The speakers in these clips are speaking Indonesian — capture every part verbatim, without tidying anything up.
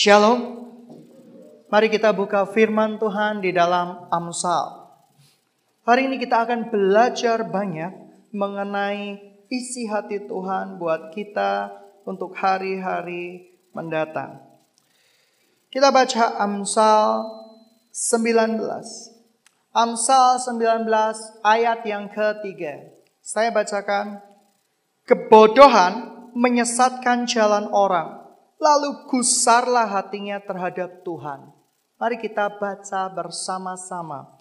Shalom. Mari kita buka firman Tuhan di dalam Amsal. Hari ini kita akan belajar banyak mengenai isi hati Tuhan buat kita untuk hari-hari mendatang. Kita baca Amsal sembilan belas. Amsal sembilan belas ayat yang ketiga. Saya bacakan. Kebodohan menyesatkan jalan orang, lalu gusarlah hatinya terhadap Tuhan. Mari kita baca bersama-sama.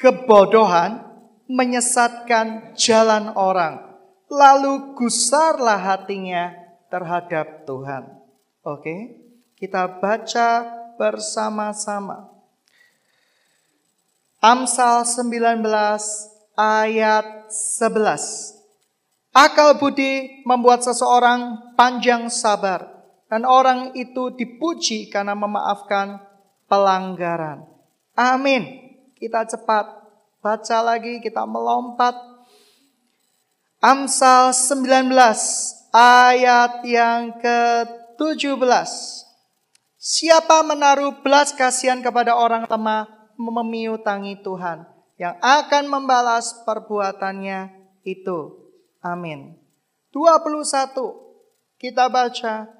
Kebodohan menyesatkan jalan orang, lalu gusarlah hatinya terhadap Tuhan. Oke, kita baca bersama-sama. Amsal sembilan belas ayat sebelas. Akal budi membuat seseorang panjang sabar, dan orang itu dipuji karena memaafkan pelanggaran. Amin. Kita cepat baca lagi, kita melompat. Amsal sembilan belas ayat yang ke tujuh belas. Siapa menaruh belas kasihan kepada orang lemah memiutangi Tuhan, yang akan membalas perbuatannya itu. Amin. dua puluh satu. Kita baca.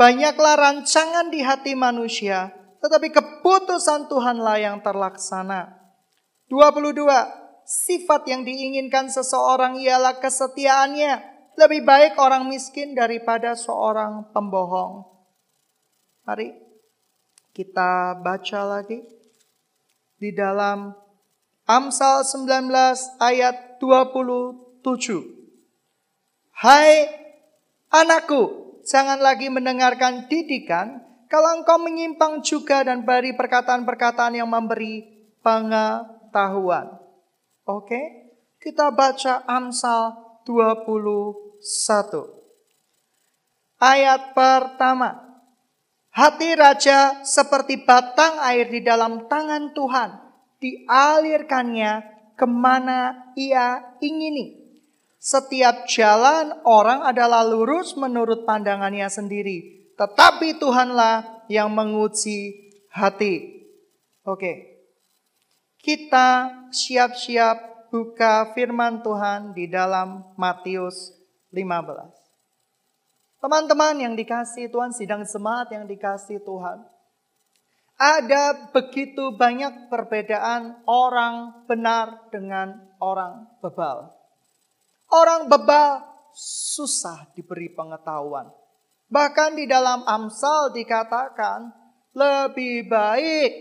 Banyaklah rancangan di hati manusia, tetapi keputusan Tuhanlah yang terlaksana. dua puluh dua. Sifat yang diinginkan seseorang ialah kesetiaannya. Lebih baik orang miskin daripada seorang pembohong. Mari kita baca lagi. Di dalam Amsal sembilan belas ayat dua puluh tujuh. Hai anakku, jangan lagi mendengarkan didikan, kalau engkau menyimpang juga dan beri perkataan-perkataan yang memberi pengetahuan. Oke, kita baca Amsal dua puluh satu. Ayat pertama. Hati raja seperti batang air di dalam tangan Tuhan, dialirkannya kemana ia ingini. Setiap jalan orang adalah lurus menurut pandangannya sendiri, tetapi Tuhanlah yang menguji hati. Oke, kita siap-siap buka firman Tuhan di dalam Matius lima belas. Teman-teman yang dikasihi Tuhan, sidang jemaat yang dikasihi Tuhan, ada begitu banyak perbedaan orang benar dengan orang bebal. Orang bebal susah diberi pengetahuan. Bahkan di dalam Amsal dikatakan lebih baik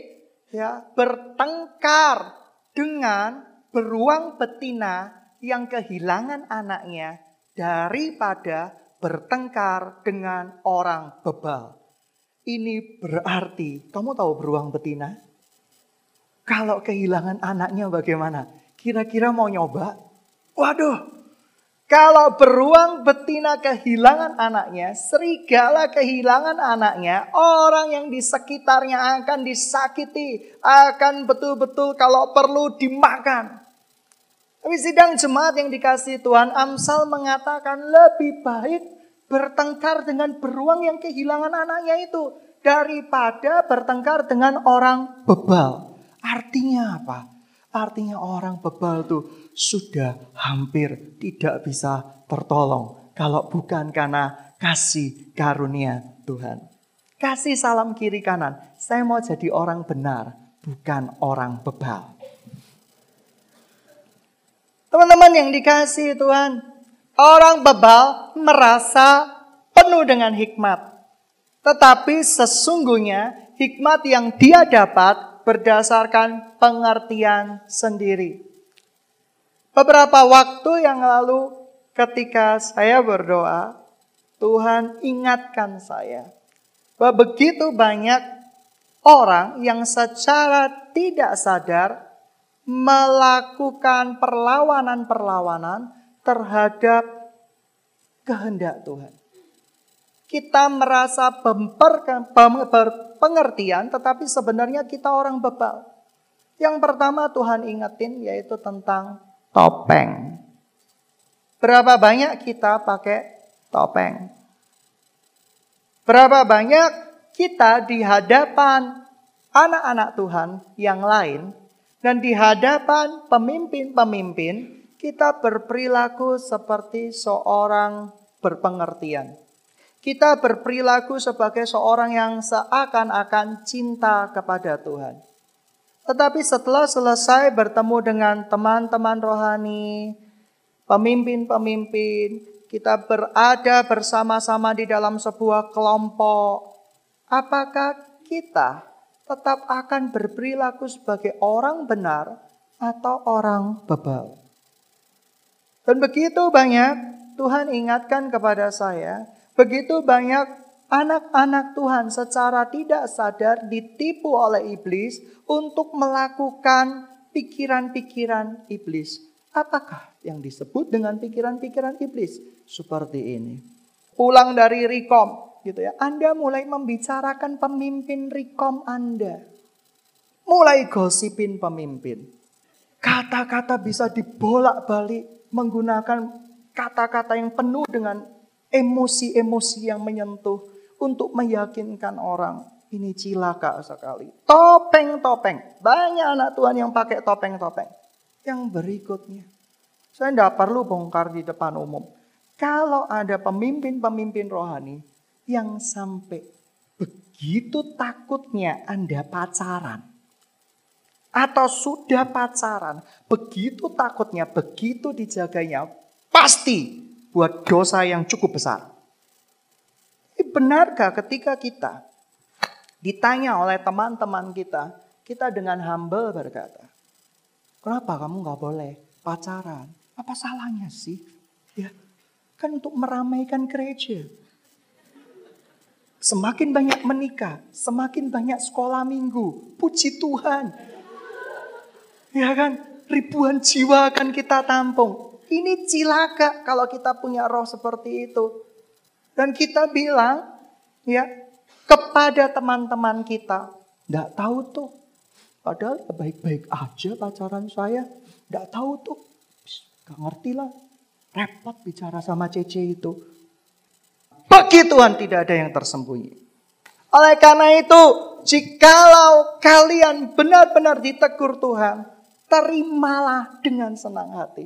ya bertengkar dengan beruang betina yang kehilangan anaknya daripada bertengkar dengan orang bebal. Ini berarti, kamu tahu beruang betina? Kalau kehilangan anaknya bagaimana? Kira-kira mau nyoba? Waduh, kalau beruang betina kehilangan anaknya, serigala kehilangan anaknya, orang yang di sekitarnya akan disakiti, akan betul-betul kalau perlu dimakan. Tapi sidang jemaat yang dikasihi Tuhan, Amsal mengatakan lebih baik bertengkar dengan beruang yang kehilangan anaknya itu daripada bertengkar dengan orang bebal. Artinya apa? Artinya orang bebal tuh sudah hampir tidak bisa tertolong kalau bukan karena kasih karunia Tuhan. Kasih salam kiri kanan. Saya mau jadi orang benar, bukan orang bebal. Teman-teman yang dikasihi Tuhan, orang bebal merasa penuh dengan hikmat. Tetapi sesungguhnya hikmat yang dia dapat berdasarkan pengertian sendiri. Beberapa waktu yang lalu ketika saya berdoa, Tuhan ingatkan saya bahwa begitu banyak orang yang secara tidak sadar melakukan perlawanan-perlawanan terhadap kehendak Tuhan. Kita merasa berpengertian, tetapi sebenarnya kita orang bebal. Yang pertama Tuhan ingetin yaitu tentang topeng. Berapa banyak kita pakai topeng? Berapa banyak kita di hadapan anak-anak Tuhan yang lain dan di hadapan pemimpin-pemimpin, kita berperilaku seperti seorang berpengertian. Kita berperilaku sebagai seorang yang seakan-akan cinta kepada Tuhan. Tetapi setelah selesai bertemu dengan teman-teman rohani, pemimpin-pemimpin, kita berada bersama-sama di dalam sebuah kelompok. Apakah kita tetap akan berperilaku sebagai orang benar atau orang bebal? Dan begitu banyak Tuhan ingatkan kepada saya, begitu banyak anak-anak Tuhan secara tidak sadar ditipu oleh iblis untuk melakukan pikiran-pikiran iblis. Apakah yang disebut dengan pikiran-pikiran iblis? Seperti ini. Pulang dari Rikom, gitu ya. Anda mulai membicarakan pemimpin Rikom Anda. Mulai gosipin pemimpin. Kata-kata bisa dibolak-balik menggunakan kata-kata yang penuh dengan emosi-emosi yang menyentuh untuk meyakinkan orang. Ini cilaka sekali. Topeng-topeng. Banyak anak Tuhan yang pakai topeng-topeng. Yang berikutnya, saya tidak perlu bongkar di depan umum. Kalau ada pemimpin-pemimpin rohani yang sampai begitu takutnya Anda pacaran. Atau sudah pacaran, begitu takutnya, begitu dijaganya, pasti buat dosa yang cukup besar. Benarkah ketika kita ditanya oleh teman-teman kita, kita dengan humble berkata, kenapa kamu gak boleh pacaran? Apa salahnya sih? Ya, kan untuk meramaikan gereja. Semakin banyak menikah, semakin banyak sekolah minggu. Puji Tuhan. Ya kan, ribuan jiwa akan kita tampung. Ini cilaka kalau kita punya roh seperti itu. Dan kita bilang ya kepada teman-teman kita, enggak tahu tuh. Padahal baik-baik aja pacaran saya, enggak tahu tuh. Enggak ngerti lah. Repot bicara sama Cece itu. Bagi Tuhan tidak ada yang tersembunyi. Oleh karena itu, jikalau kalian benar-benar ditegur Tuhan, terimalah dengan senang hati.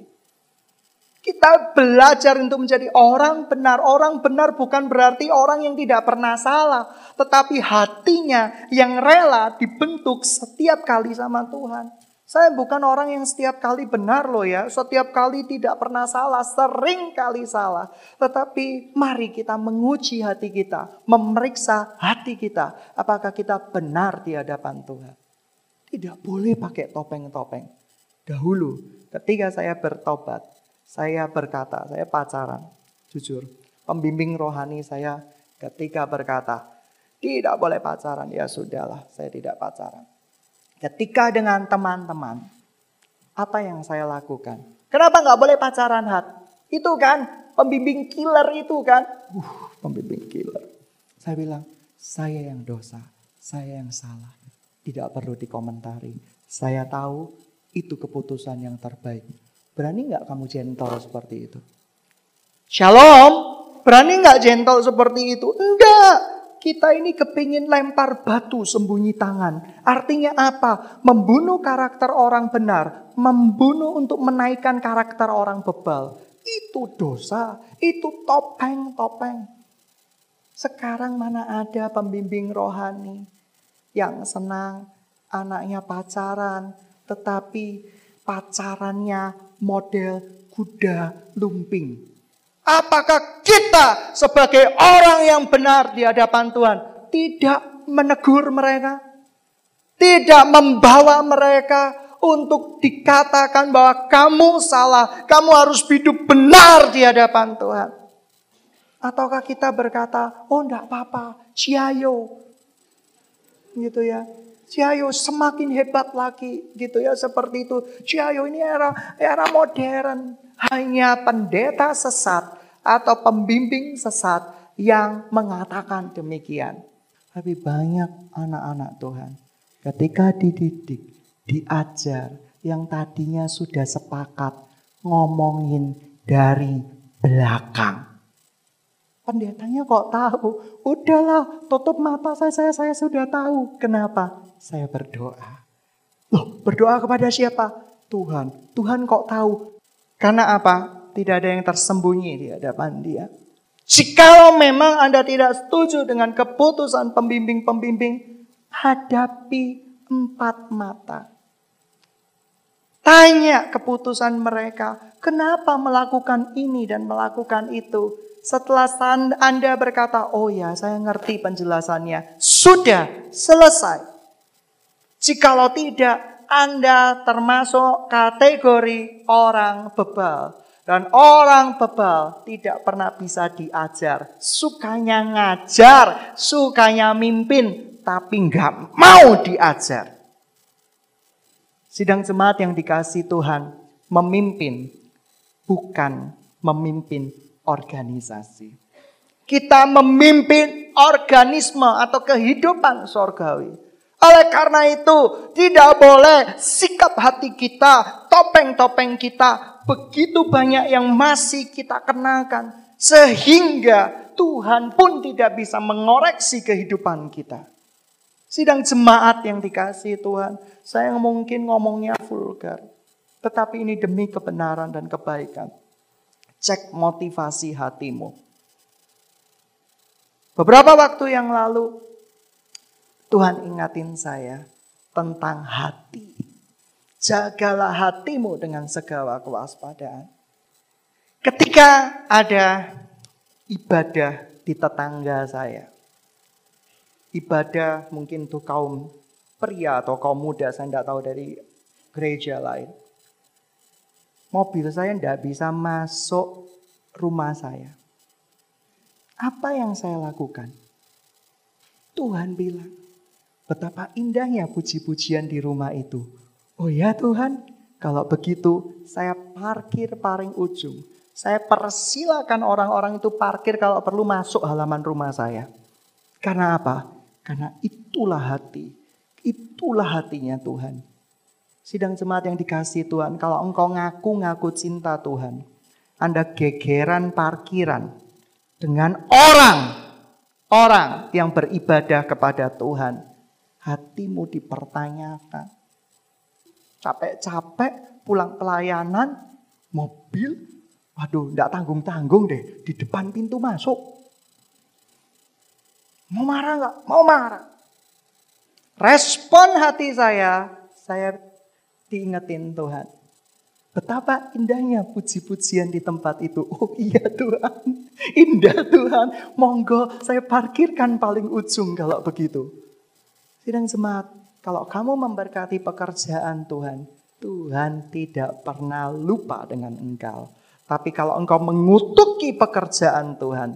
Kita belajar untuk menjadi orang benar. Orang benar bukan berarti orang yang tidak pernah salah. Tetapi hatinya yang rela dibentuk setiap kali sama Tuhan. Saya bukan orang yang setiap kali benar loh ya. Setiap kali tidak pernah salah. Sering kali salah. Tetapi mari kita menguji hati kita. Memeriksa hati kita. Apakah kita benar di hadapan Tuhan. Tidak boleh pakai topeng-topeng. Dahulu ketika saya bertobat. Saya berkata, saya pacaran, jujur. Pembimbing rohani saya ketika berkata, tidak boleh pacaran. Ya sudahlah, saya tidak pacaran. Ketika dengan teman-teman, apa yang saya lakukan? Kenapa gak boleh pacaran, Hat? Itu kan, pembimbing killer itu kan. Uh, pembimbing killer. Saya bilang, saya yang dosa, saya yang salah. Tidak perlu dikomentari. Saya tahu itu keputusan yang terbaik. Berani gak kamu gentle seperti itu? Shalom, berani gak gentle seperti itu? Enggak, kita ini kepingin lempar batu sembunyi tangan. Artinya apa? Membunuh karakter orang benar. Membunuh untuk menaikkan karakter orang bebal. Itu dosa, itu topeng-topeng. Sekarang mana ada pembimbing rohani yang senang anaknya pacaran. Tetapi pacarannya model kuda lumping. Apakah kita sebagai orang yang benar di hadapan Tuhan tidak menegur mereka? Tidak membawa mereka untuk dikatakan bahwa kamu salah. Kamu harus hidup benar di hadapan Tuhan. Ataukah kita berkata, oh enggak apa-apa, ciayo. Gitu ya. Ciayo semakin hebat lagi gitu ya seperti itu. Ciayo ini era era modern. Hanya pendeta sesat atau pembimbing sesat yang mengatakan demikian. Tapi banyak anak-anak Tuhan ketika dididik, diajar yang tadinya sudah sepakat ngomongin dari belakang. Pendetanya kok tahu? Udahlah, tutup mata saya, saya, saya sudah tahu. Kenapa? Saya berdoa. Loh, berdoa kepada siapa? Tuhan. Tuhan kok tahu? Karena apa? Tidak ada yang tersembunyi di hadapan Dia. Jikalau memang Anda tidak setuju dengan keputusan pembimbing-pembimbing, hadapi empat mata. Tanya keputusan mereka, kenapa melakukan ini dan melakukan itu. Setelah Anda berkata, oh ya saya ngerti penjelasannya, sudah selesai. Jikalau tidak, Anda termasuk kategori orang bebal. Dan orang bebal tidak pernah bisa diajar. Sukanya ngajar, sukanya mimpin, tapi nggak mau diajar. Sidang jemaat yang dikasihi Tuhan, memimpin bukan memimpin organisasi. Kita memimpin organisme atau kehidupan surgawi. Oleh karena itu, tidak boleh sikap hati kita, topeng-topeng kita, begitu banyak yang masih kita kenakan. Sehingga Tuhan pun tidak bisa mengoreksi kehidupan kita. Sidang jemaat yang dikasihi Tuhan, saya mungkin ngomongnya vulgar. Tetapi ini demi kebenaran dan kebaikan. Cek motivasi hatimu. Beberapa waktu yang lalu, Tuhan ingatin saya tentang hati. Jagalah hatimu dengan segala kewaspadaan. Ketika ada ibadah di tetangga saya. Ibadah mungkin tuh kaum pria atau kaum muda, saya tidak tahu dari gereja lain. Mobil saya tidak bisa masuk rumah saya. Apa yang saya lakukan? Tuhan bilang, betapa indahnya puji-pujian di rumah itu. Oh ya Tuhan, kalau begitu saya parkir paling ujung. Saya persilakan orang-orang itu parkir kalau perlu masuk halaman rumah saya. Karena apa? Karena itulah hati. Itulah hatinya Tuhan. Sidang jemaat yang dikasihi Tuhan, kalau engkau ngaku-ngaku cinta Tuhan, Anda gegeran parkiran dengan orang-orang yang beribadah kepada Tuhan, hatimu dipertanyakan. Capek-capek pulang pelayanan, mobil, waduh enggak tanggung-tanggung deh, di depan pintu masuk. Mau marah enggak? Mau marah. Respon hati saya, saya diingetin Tuhan, betapa indahnya puji-pujian di tempat itu. Oh iya Tuhan, indah Tuhan, monggo saya parkirkan paling ujung kalau begitu. Sidang jemaat, kalau kamu memberkati pekerjaan Tuhan, Tuhan tidak pernah lupa dengan engkau. Tapi kalau engkau mengutuki pekerjaan Tuhan,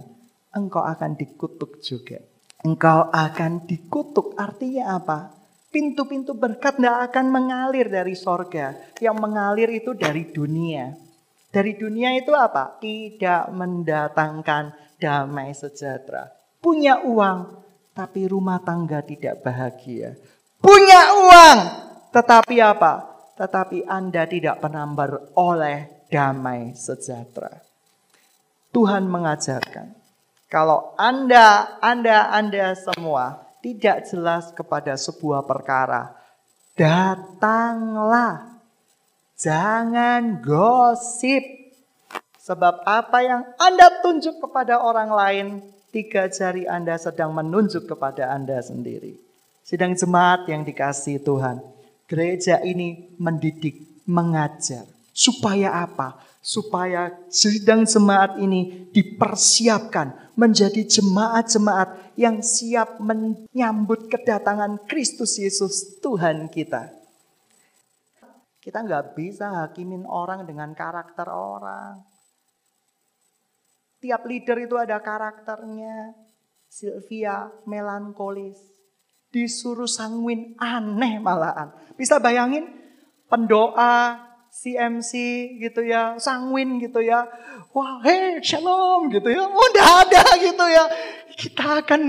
engkau akan dikutuk juga. Engkau akan dikutuk, artinya apa? Pintu-pintu berkat tidak akan mengalir dari sorga. Yang mengalir itu dari dunia. Dari dunia itu apa? Tidak mendatangkan damai sejahtera. Punya uang, tapi rumah tangga tidak bahagia. Punya uang, tetapi apa? Tetapi Anda tidak pernah beroleh damai sejahtera. Tuhan mengajarkan, kalau Anda, Anda, Anda semua tidak jelas kepada sebuah perkara, datanglah, jangan gosip. Sebab apa yang Anda tunjuk kepada orang lain, tiga jari Anda sedang menunjuk kepada Anda sendiri. Sidang jemaat yang dikasihi Tuhan, gereja ini mendidik, mengajar. Supaya apa? Supaya sidang jemaat ini dipersiapkan menjadi jemaat-jemaat yang siap menyambut kedatangan Kristus Yesus Tuhan kita. Kita nggak bisa hakimin orang dengan karakter orang. Tiap leader itu ada karakternya. Sylvia melankolis. Disuruh sanguin, aneh malahan. Bisa bayangin pendoa, C M C gitu ya, sanguin gitu ya. Wah, hey, shalom gitu ya. Oh, nggak ada gitu ya. Kita akan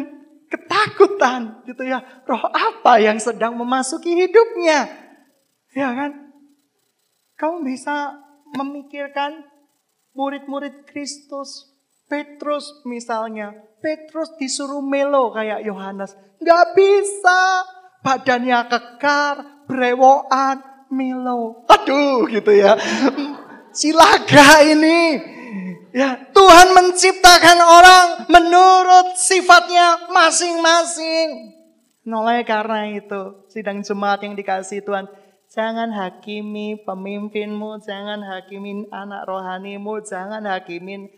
ketakutan gitu ya. Roh apa yang sedang memasuki hidupnya? Ya kan? Kamu bisa memikirkan murid-murid Kristus Petrus misalnya, Petrus disuruh melo kayak Yohanes. Gak bisa, badannya kekar, brewokan, melo. Aduh gitu ya, silaga ini. Ya, Tuhan menciptakan orang menurut sifatnya masing-masing. Oleh karena itu, sidang jemaat yang dikasihi Tuhan, jangan hakimi pemimpinmu, jangan hakimin anak rohanimu, jangan hakimin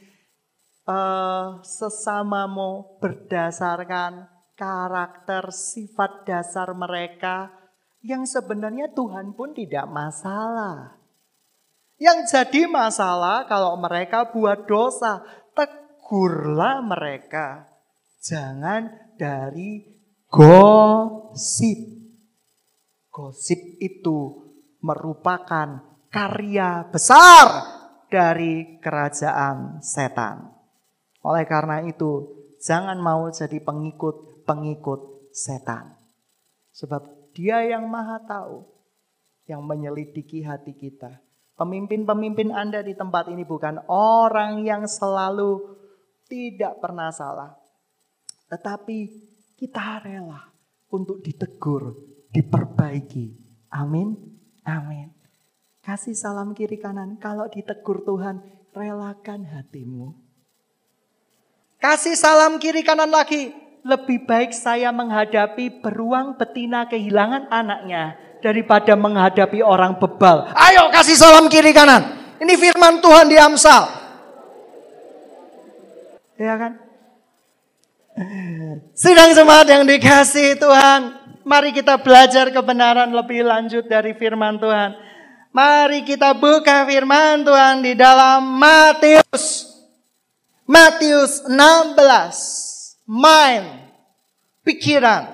uh, sesamamu berdasarkan karakter, sifat dasar mereka yang sebenarnya Tuhan pun tidak masalah. Yang jadi masalah kalau mereka buat dosa, tegurlah mereka. Jangan dari gosip. Gosip itu merupakan karya besar dari kerajaan setan. Oleh karena itu, jangan mau jadi pengikut-pengikut setan. Sebab dia yang maha tahu, yang menyelidiki hati kita. Pemimpin-pemimpin Anda di tempat ini bukan orang yang selalu tidak pernah salah. Tetapi kita rela untuk ditegur, diperbaiki. Amin, amin. Kasih salam kiri kanan, kalau ditegur Tuhan, relakan hatimu. Kasih salam kiri kanan lagi. Lebih baik saya menghadapi beruang betina kehilangan anaknya daripada menghadapi orang bebal. Ayo kasih salam kiri kanan. Ini firman Tuhan di Amsal. Ya kan? Sidang jemaat yang dikasihi Tuhan, mari kita belajar kebenaran lebih lanjut dari firman Tuhan. Mari kita buka firman Tuhan di dalam Matius. Matius enam belas. Mind, pikiran.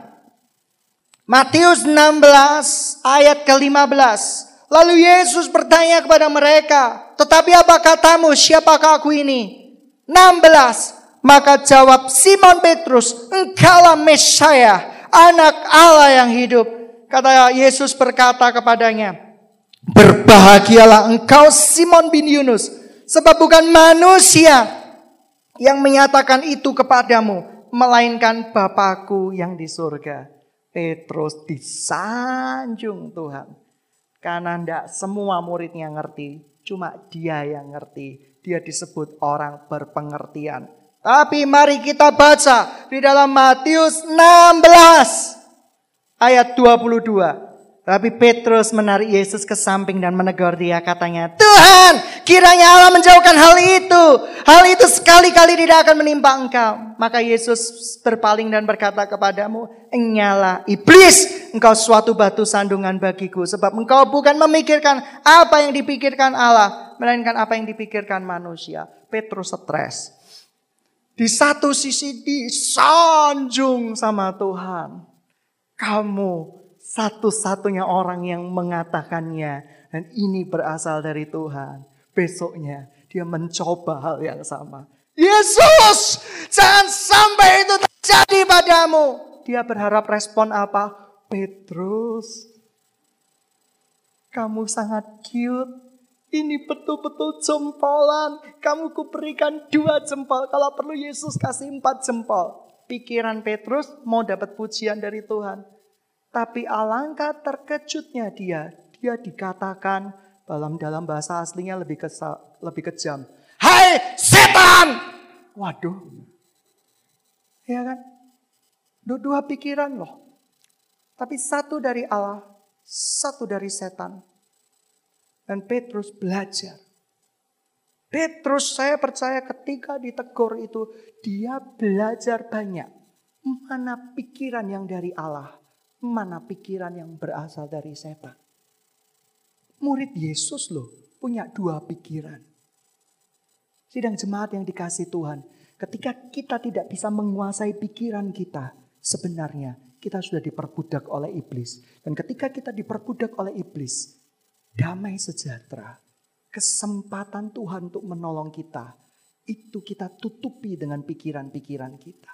Matius enam belas ayat ke lima belas. Lalu Yesus bertanya kepada mereka, tetapi apa katamu, siapakah aku ini? enam belas. Maka jawab Simon Petrus, engkaulah Mesias, anak Allah yang hidup. Kata Yesus berkata kepadanya, berbahagialah engkau Simon bin Yunus, sebab bukan manusia yang menyatakan itu kepadamu, melainkan Bapakku yang di surga. Petrus disanjung Tuhan. Karena tidak semua muridnya ngerti. Cuma dia yang ngerti. Dia disebut orang berpengertian. Tapi mari kita baca di dalam Matius enam belas ayat dua puluh dua. Tapi Petrus menarik Yesus ke samping dan menegur dia, katanya, Tuhan, kiranya Allah menjauhkan hal itu. Hal itu sekali-kali tidak akan menimpa engkau. Maka Yesus berpaling dan berkata kepadamu, "Enyalah iblis, engkau suatu batu sandungan bagiku, sebab engkau bukan memikirkan apa yang dipikirkan Allah, melainkan apa yang dipikirkan manusia." Petrus stres. Di satu sisi disanjung sama Tuhan. Kamu satu-satunya orang yang mengatakannya, dan ini berasal dari Tuhan. Besoknya dia mencoba hal yang sama. Yesus, jangan sampai itu terjadi padamu. Dia berharap respon apa? Petrus, kamu sangat cute. Ini betul-betul jempolan. Kamu kuberikan dua jempol. Kalau perlu Yesus kasih empat jempol. Pikiran Petrus mau dapat pujian dari Tuhan. Tapi alangkah terkejutnya dia. Dia dikatakan dalam dalam bahasa aslinya lebih kesa, lebih kejam. Hai setan. Waduh. Ya kan? Dua pikiran loh. Tapi satu dari Allah, satu dari setan. Dan Petrus belajar. Petrus, saya percaya ketika ditegur itu, dia belajar banyak. Mana pikiran yang dari Allah, mana pikiran yang berasal dari setan. Murid Yesus loh, punya dua pikiran. Sidang jemaat yang dikasihi Tuhan, ketika kita tidak bisa menguasai pikiran kita, sebenarnya kita sudah diperbudak oleh iblis. Dan ketika kita diperbudak oleh iblis, damai sejahtera, kesempatan Tuhan untuk menolong kita, itu kita tutupi dengan pikiran-pikiran kita.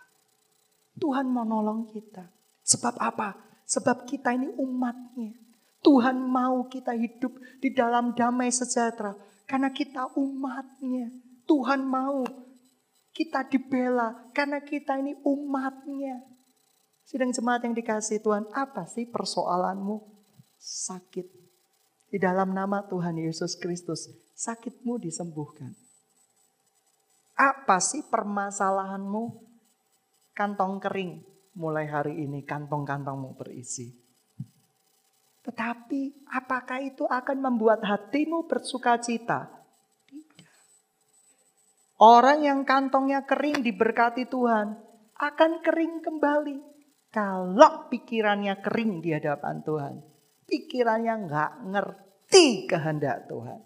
Tuhan mau nolong kita. Sebab apa? Sebab kita ini umatnya. Tuhan mau kita hidup di dalam damai sejahtera karena kita umatnya. Tuhan mau Kita dibela karena kita ini umatnya. Sidang jemaat yang dikasihi Tuhan, apa sih persoalanmu? Sakit. Di dalam nama Tuhan Yesus Kristus, sakitmu disembuhkan. Apa sih permasalahanmu? Kantong kering, mulai hari ini kantong-kantongmu berisi. Tetapi apakah itu akan membuat hatimu bersukacita? Tidak. Orang yang kantongnya kering diberkati Tuhan akan kering kembali. Kalau pikirannya kering di hadapan Tuhan. Pikirannya nggak ngerti kehendak Tuhan.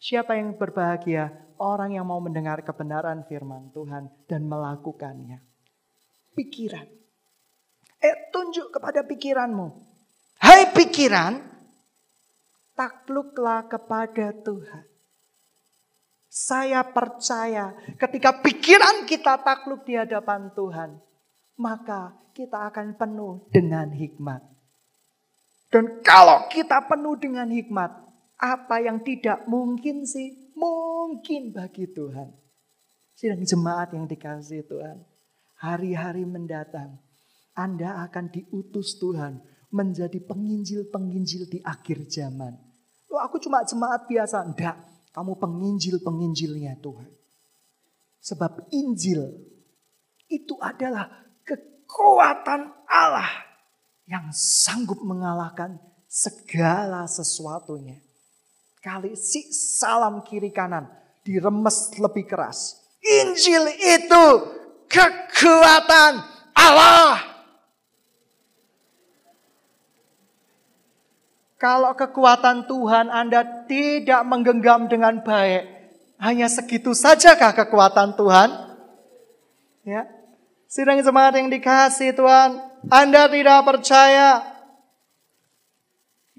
Siapa yang berbahagia? Orang yang mau mendengar kebenaran firman Tuhan dan melakukannya. Pikiran. Eh, tunjuk kepada pikiranmu. Hai pikiran, takluklah kepada Tuhan. Saya percaya ketika pikiran kita takluk di hadapan Tuhan, maka kita akan penuh dengan hikmat. Dan kalau kita penuh dengan hikmat, apa yang tidak mungkin sih? Mungkin bagi Tuhan. Sidang jemaat yang dikasihi Tuhan, hari-hari mendatang Anda akan diutus Tuhan menjadi penginjil-penginjil di akhir zaman. Loh, aku cuma jemaat biasa. Enggak, kamu penginjil-penginjilnya Tuhan. Sebab Injil itu adalah kekuatan Allah yang sanggup mengalahkan segala sesuatunya. Kali si salam kiri kanan diremes lebih keras. Injil itu kekuatan Allah. Kalau kekuatan Tuhan Anda tidak menggenggam dengan baik, hanya segitu sajakah kekuatan Tuhan? Ya. Sidang jemaat yang dikasihi Tuhan, Anda tidak percaya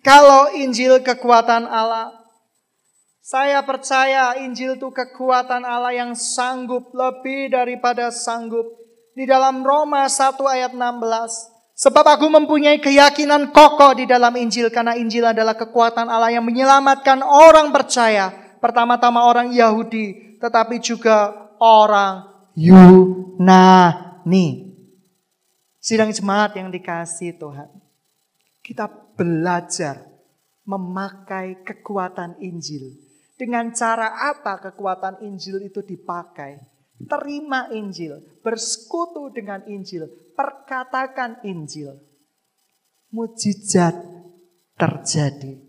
kalau Injil kekuatan Allah. Saya percaya Injil itu kekuatan Allah yang sanggup lebih daripada sanggup. Di dalam Roma satu ayat enam belas. Sebab aku mempunyai keyakinan kokoh di dalam Injil, karena Injil adalah kekuatan Allah yang menyelamatkan orang percaya. Pertama-tama orang Yahudi, tetapi juga orang Yunani. Sidang jemaat yang dikasihi Tuhan, kita belajar memakai kekuatan Injil. Dengan cara apa kekuatan Injil itu dipakai? Terima Injil, bersekutu dengan Injil, perkatakan Injil. Mujizat terjadi.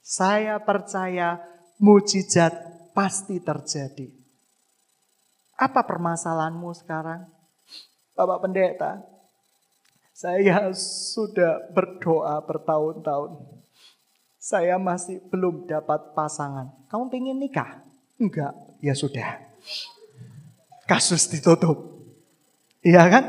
Saya percaya mujizat pasti terjadi. Apa permasalahanmu sekarang? Bapak Pendeta, saya sudah berdoa bertahun-tahun. Saya masih belum dapat pasangan. Kamu pengen nikah? Enggak, ya sudah. Kasus ditutup. Iya kan?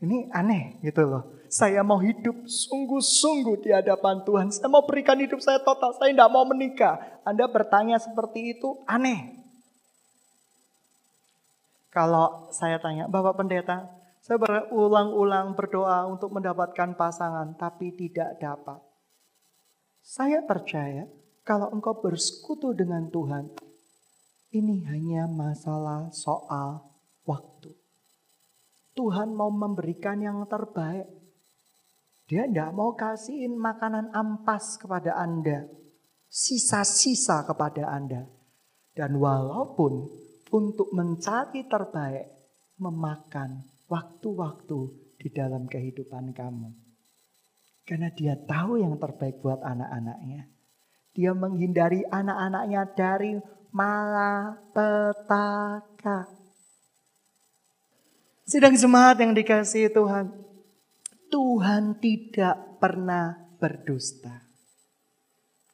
Ini aneh gitu loh. Saya mau hidup sungguh-sungguh di hadapan Tuhan. Saya mau berikan hidup saya total. Saya tidak mau menikah. Anda bertanya seperti itu aneh. Kalau saya tanya, Bapak Pendeta, saya berulang-ulang berdoa untuk mendapatkan pasangan, tapi tidak dapat. Saya percaya kalau engkau bersekutu dengan Tuhan, ini hanya masalah soal waktu. Tuhan mau memberikan yang terbaik. Dia tidak mau kasihin makanan ampas kepada Anda. Sisa-sisa kepada Anda. Dan walaupun untuk mencari terbaik, memakan waktu-waktu di dalam kehidupan kamu. Karena dia tahu yang terbaik buat anak-anaknya. Dia menghindari anak-anaknya dari malapetaka. Sidang jemaat yang dikasihi Tuhan, Tuhan tidak pernah berdusta.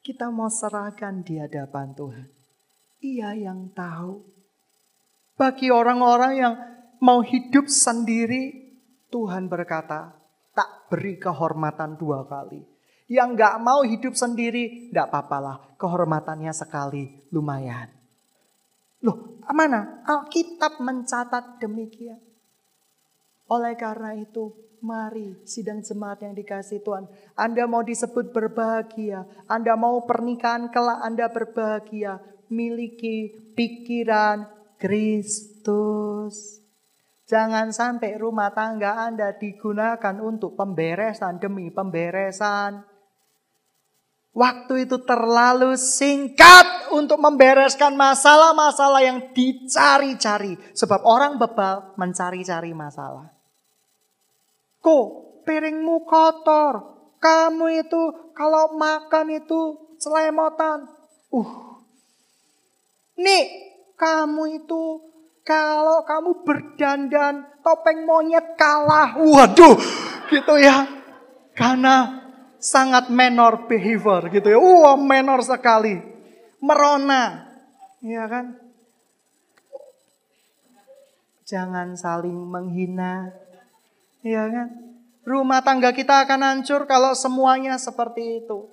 Kita mau serahkan di hadapan Tuhan. Ia yang tahu. Bagi orang-orang yang mau hidup sendiri, Tuhan berkata, tak beri kehormatan dua kali. Yang gak mau hidup sendiri, gak apa-apalah. Kehormatannya sekali, lumayan. Loh, mana? Alkitab mencatat demikian. Oleh karena itu, mari sidang jemaat yang dikasihi Tuhan. Anda mau disebut berbahagia. Anda mau pernikahan kelak Anda berbahagia. miliki pikiran Kristus. Jangan sampai rumah tangga Anda digunakan untuk pemberesan demi pemberesan. Waktu itu terlalu singkat untuk membereskan masalah-masalah yang dicari-cari. Sebab orang bebal mencari-cari masalah. Kok piringmu kotor? Kamu itu kalau makan itu selemotan. Uh, Nih, kamu itu kalau kamu berdandan topeng monyet kalah. Waduh, gitu ya. Karena sangat menor behavior gitu ya. Wah, uh, menor sekali. Merona. Iya kan? Jangan saling menghina. Iya kan? Rumah tangga kita akan hancur kalau semuanya seperti itu.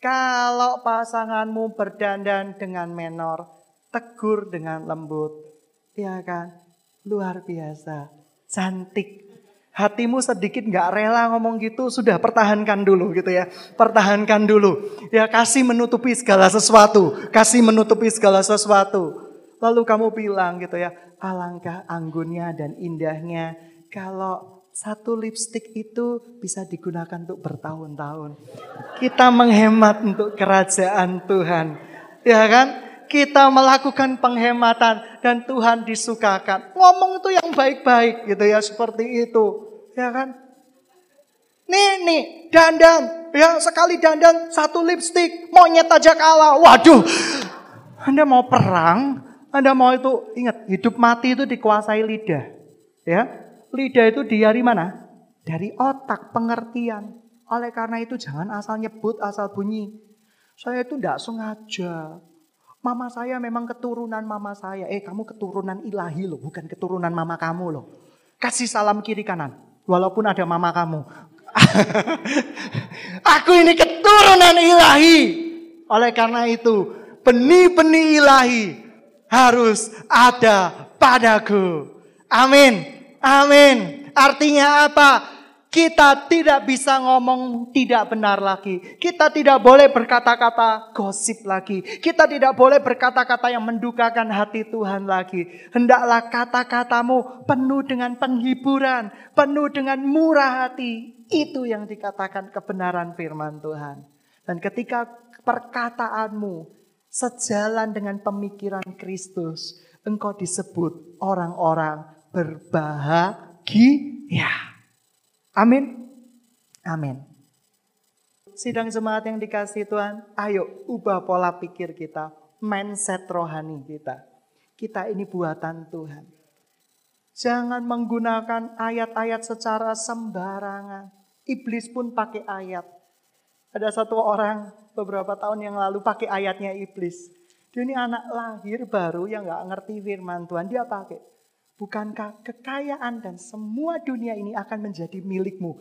Kalau pasanganmu berdandan dengan menor, tegur dengan lembut. Ya kan, luar biasa, cantik. Hatimu sedikit gak rela ngomong gitu, sudah pertahankan dulu gitu ya. Pertahankan dulu. Ya, kasih menutupi segala sesuatu. Kasih menutupi segala sesuatu. Lalu kamu bilang gitu ya, alangkah anggunnya dan indahnya kalau satu lipstik itu bisa digunakan untuk bertahun-tahun. Kita menghemat untuk kerajaan Tuhan. Ya kan? Kita melakukan penghematan dan Tuhan disukakan. Ngomong itu yang baik-baik gitu ya, seperti itu. Ya kan? Nih, nih, dandan. Ya, sekali dandan satu lipstik, monyet aja kalah. Waduh. Anda mau perang? Anda mau itu, ingat, hidup mati itu dikuasai lidah. Ya. Lidah itu dari mana? Dari otak, pengertian. Oleh karena itu jangan asal nyebut, asal bunyi. Saya itu tidak sengaja. Mama saya memang keturunan mama saya. Eh, kamu keturunan ilahi loh, bukan keturunan mama kamu loh. Kasih salam kiri kanan, walaupun ada mama kamu. Aku ini keturunan ilahi. Oleh karena itu, benih-benih ilahi harus ada padaku. Amin. Amin. Artinya apa? Kita tidak bisa ngomong tidak benar lagi. Kita tidak boleh berkata-kata gosip lagi. Kita tidak boleh berkata-kata yang mendukakan hati Tuhan lagi. Hendaklah kata-katamu penuh dengan penghiburan, penuh dengan murah hati. Itu yang dikatakan kebenaran firman Tuhan. Dan ketika perkataanmu sejalan dengan pemikiran Kristus, engkau disebut orang-orang berbahagia. Amin. Amin. Sidang jemaat yang dikasihi Tuhan, ayo ubah pola pikir kita, mindset rohani kita. Kita ini buatan Tuhan. Jangan menggunakan ayat-ayat secara sembarangan. Iblis pun pakai ayat. Ada satu orang beberapa tahun yang lalu pakai ayatnya iblis. Dia ini anak lahir baru yang gak ngerti firman Tuhan, dia pakai. Bukankah kekayaan dan semua dunia ini akan menjadi milikmu?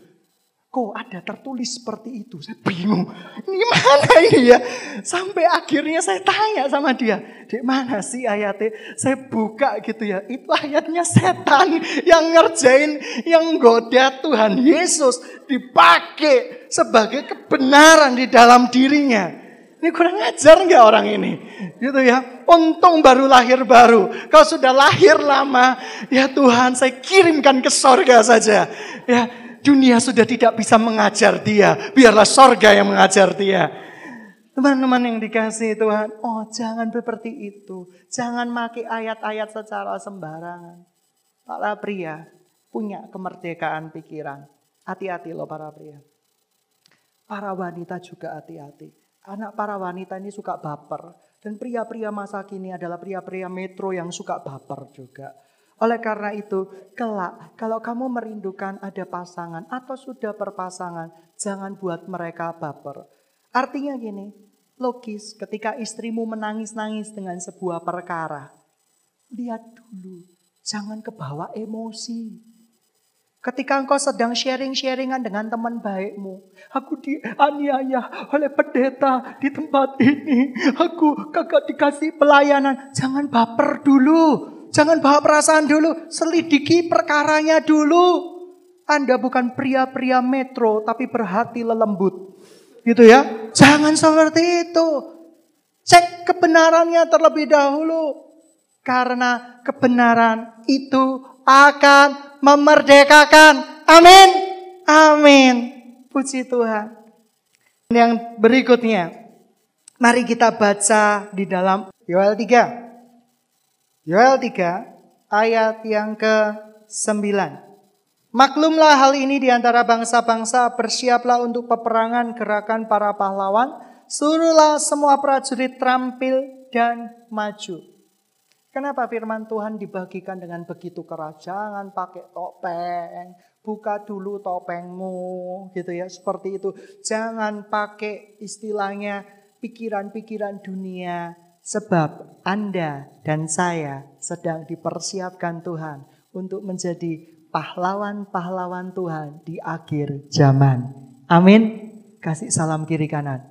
Kok ada tertulis seperti itu? Saya bingung. Ini mana ini ya? Sampai akhirnya saya tanya sama dia. Di mana sih ayatnya? Saya buka gitu ya. Itu ayatnya setan yang ngerjain, yang goda Tuhan Yesus. Dipakai sebagai kebenaran di dalam dirinya. Ini kurang ajar nggak orang ini? Gitu ya. Untung baru lahir baru. Kalau sudah lahir lama, ya Tuhan, saya kirimkan ke sorga saja. Ya, dunia sudah tidak bisa mengajar dia. Biarlah sorga yang mengajar dia. Teman-teman yang dikasihi Tuhan, oh jangan seperti itu. Jangan pakai ayat-ayat secara sembarangan. Para pria punya kemerdekaan pikiran. Hati-hati loh para pria. Para wanita juga hati-hati. Anak para wanita ini suka baper. Dan pria-pria masa kini adalah pria-pria metro yang suka baper juga. Oleh karena itu, kelak kalau kamu merindukan ada pasangan atau sudah berpasangan, jangan buat mereka baper. Artinya gini, logis ketika istrimu menangis-nangis dengan sebuah perkara. Lihat dulu, jangan kebawa emosi. Ketika engkau sedang sharing-sharingan dengan teman baikmu. Aku dianiaya oleh pendeta di tempat ini. Aku kagak dikasih pelayanan. Jangan baper dulu. Jangan bawa perasaan dulu. Selidiki perkaranya dulu. Anda bukan pria-pria metro tapi berhati lelembut. Gitu ya. Jangan seperti itu. Cek kebenarannya terlebih dahulu. Karena kebenaran itu akan memerdekakan. Amin. Amin. Puji Tuhan. Yang berikutnya, mari kita baca di dalam Yoel tiga. Yoel tiga ayat yang ke sembilan. Maklumlah hal ini di antara bangsa-bangsa, bersiaplah untuk peperangan gerakan para pahlawan, suruhlah semua prajurit terampil dan maju. Kenapa firman Tuhan dibagikan dengan begitu keras? Jangan pakai topeng, buka dulu topengmu, gitu ya, seperti itu. Jangan pakai istilahnya pikiran-pikiran dunia, sebab Anda dan saya sedang dipersiapkan Tuhan untuk menjadi pahlawan-pahlawan Tuhan di akhir zaman. Amin. Kasih salam kiri kanan.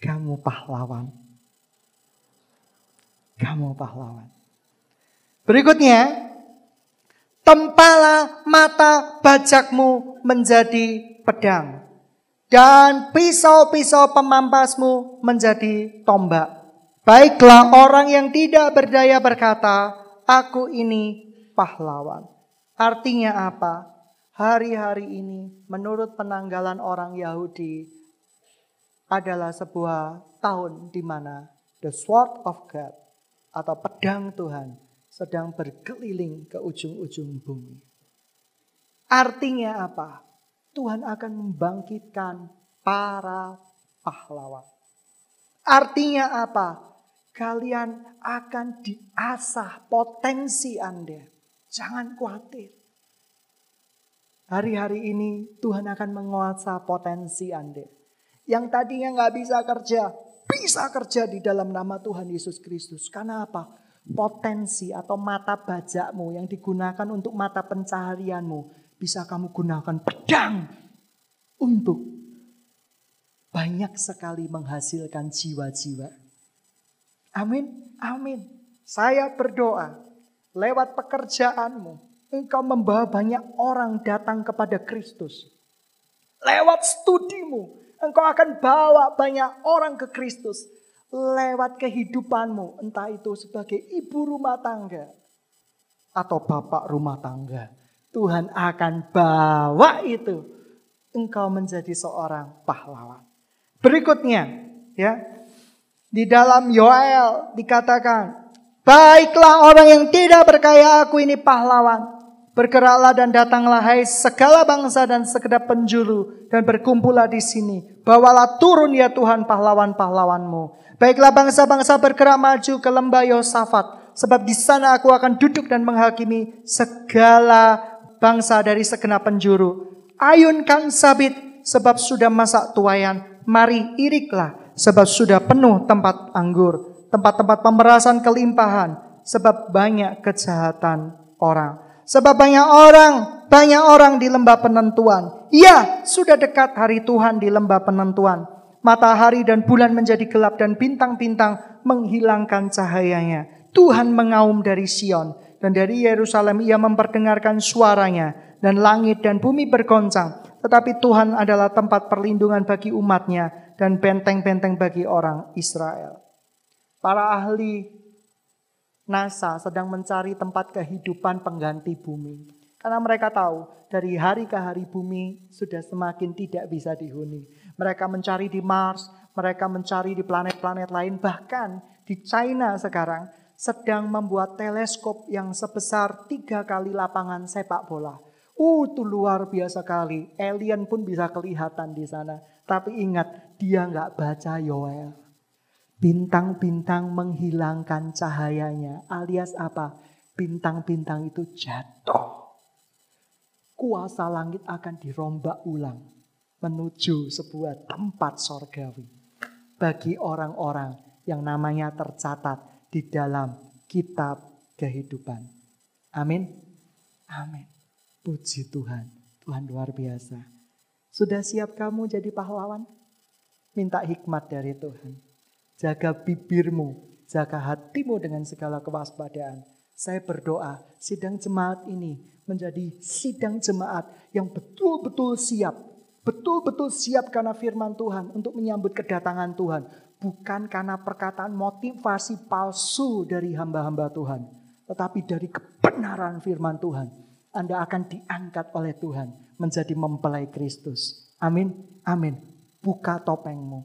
Kamu pahlawan. Kamu pahlawan. Berikutnya, tempalah mata bajakmu menjadi pedang, dan pisau-pisau pemampasmu menjadi tombak. Baiklah orang yang tidak berdaya berkata, aku ini pahlawan. Artinya apa? Hari-hari ini menurut penanggalan orang Yahudi adalah sebuah tahun di mana the sword of God atau pedang Tuhan sedang berkeliling ke ujung-ujung bumi. Artinya apa? Tuhan akan membangkitkan para pahlawan. Artinya apa? Kalian akan diasah potensi Anda. Jangan khawatir. Hari-hari ini Tuhan akan menguasai potensi Anda. Yang tadinya nggak bisa kerja, bisa kerja di dalam nama Tuhan Yesus Kristus. Karena apa? Potensi atau mata bajakmu yang digunakan untuk mata pencaharianmu bisa kamu gunakan pedang untuk banyak sekali menghasilkan jiwa-jiwa. Amin, amin. Saya berdoa lewat pekerjaanmu engkau membawa banyak orang datang kepada Kristus. Lewat studimu engkau akan bawa banyak orang ke Kristus. Lewat kehidupanmu, entah itu sebagai ibu rumah tangga atau bapak rumah tangga, Tuhan akan bawa itu. Engkau menjadi seorang pahlawan. Berikutnya, ya, di dalam Yoel dikatakan, baiklah orang yang tidak berkaya, aku ini pahlawan. Bergeraklah dan datanglah hai segala bangsa dan sekedar penjuru, dan berkumpullah di sini. Bawalah turun ya Tuhan pahlawan-pahlawanmu. Baiklah bangsa-bangsa bergerak maju ke lembah Yosafat, sebab di sana aku akan duduk dan menghakimi segala bangsa dari segenap penjuru. Ayunkan sabit, sebab sudah masak tuaian. Mari iriklah, sebab sudah penuh tempat anggur, tempat-tempat pemerasan kelimpahan, sebab banyak kejahatan orang. Sebab banyak orang, banyak orang di lembah penentuan. Iya, sudah dekat hari Tuhan di lembah penentuan. Matahari dan bulan menjadi gelap dan bintang-bintang menghilangkan cahayanya. Tuhan mengaum dari Sion dan dari Yerusalem ia memperdengarkan suaranya. Dan langit dan bumi bergoncang. Tetapi Tuhan adalah tempat perlindungan bagi umatnya dan benteng-benteng bagi orang Israel. Para ahli NASA sedang mencari tempat kehidupan pengganti bumi. Karena mereka tahu dari hari ke hari bumi sudah semakin tidak bisa dihuni. Mereka mencari di Mars, mereka mencari di planet-planet lain. Bahkan di China sekarang sedang membuat teleskop yang sebesar tiga kali lapangan sepak bola. Uh, itu luar biasa kali. Alien pun bisa kelihatan di sana. Tapi ingat, dia nggak baca Yoel. Bintang-bintang menghilangkan cahayanya, alias apa? Bintang-bintang itu jatuh. Kuasa langit akan dirombak ulang menuju sebuah tempat sorgawi bagi orang-orang yang namanya tercatat di dalam kitab kehidupan. Amin. Amin. Puji Tuhan. Tuhan luar biasa. Sudah siap kamu jadi pahlawan? Minta hikmat dari Tuhan. Jaga bibirmu, jaga hatimu dengan segala kewaspadaan. Saya berdoa sidang jemaat ini menjadi sidang jemaat yang betul-betul siap. Betul-betul siap karena firman Tuhan untuk menyambut kedatangan Tuhan. bukan karena perkataan motivasi palsu dari hamba-hamba Tuhan, tetapi dari kebenaran firman Tuhan. Anda akan diangkat oleh Tuhan menjadi mempelai Kristus. Amin, amin. Buka topengmu.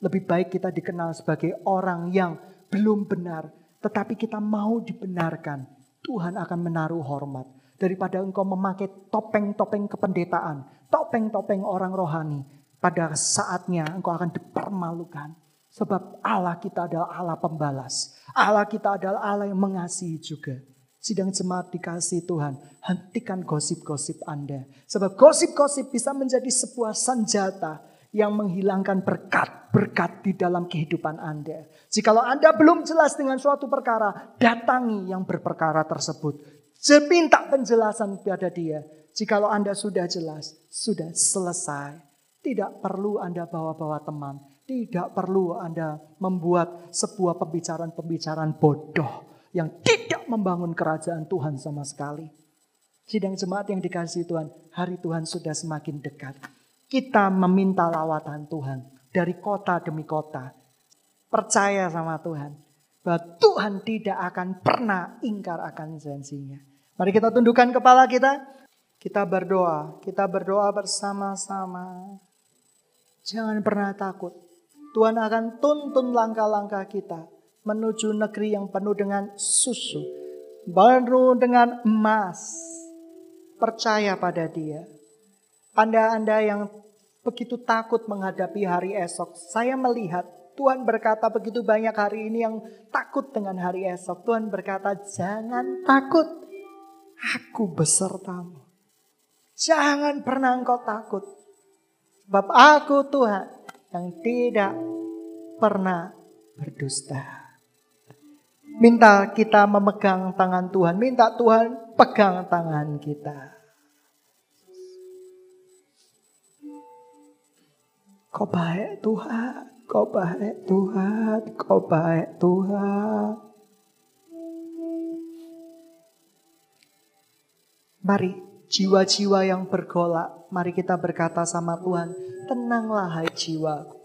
Lebih baik kita dikenal sebagai orang yang belum benar, tetapi kita mau dibenarkan. Tuhan akan menaruh hormat. Daripada engkau memakai topeng-topeng kependetaan, topeng-topeng orang rohani, pada saatnya engkau akan dipermalukan. Sebab Allah kita adalah Allah pembalas. Allah kita adalah Allah yang mengasihi juga. Sidang jemaat dikasihi Tuhan, hentikan gosip-gosip Anda. Sebab gosip-gosip bisa menjadi sebuah senjata yang menghilangkan berkat-berkat di dalam kehidupan Anda. Jikalau Anda belum jelas dengan suatu perkara, datangi yang berperkara tersebut. Minta penjelasan pada dia. Jikalau Anda sudah jelas, sudah selesai. Tidak perlu Anda bawa-bawa teman. Tidak perlu Anda membuat sebuah pembicaraan-pembicaraan bodoh yang tidak membangun kerajaan Tuhan sama sekali. Sidang jemaat yang dikasihi Tuhan, hari Tuhan sudah semakin dekat. Kita meminta lawatan Tuhan dari kota demi kota. Percaya sama Tuhan bahwa Tuhan tidak akan pernah ingkar akan janjinya. Mari kita tundukkan kepala kita. Kita berdoa, kita berdoa bersama-sama. Jangan pernah takut. Tuhan akan tuntun langkah-langkah kita menuju negeri yang penuh dengan susu, penuh dengan emas. Percaya pada Dia. Anda-anda yang begitu takut menghadapi hari esok, saya melihat Tuhan berkata begitu banyak hari ini yang takut dengan hari esok. Tuhan berkata, jangan takut, aku besertamu. Jangan pernah engkau takut. Sebab aku Tuhan yang tidak pernah berdusta. Minta kita memegang tangan Tuhan. Minta Tuhan pegang tangan kita. Kau baik Tuhan, Kau baik Tuhan, Kau baik Tuhan. Mari jiwa-jiwa yang bergolak, mari kita berkata sama Tuhan, tenanglah hai jiwaku.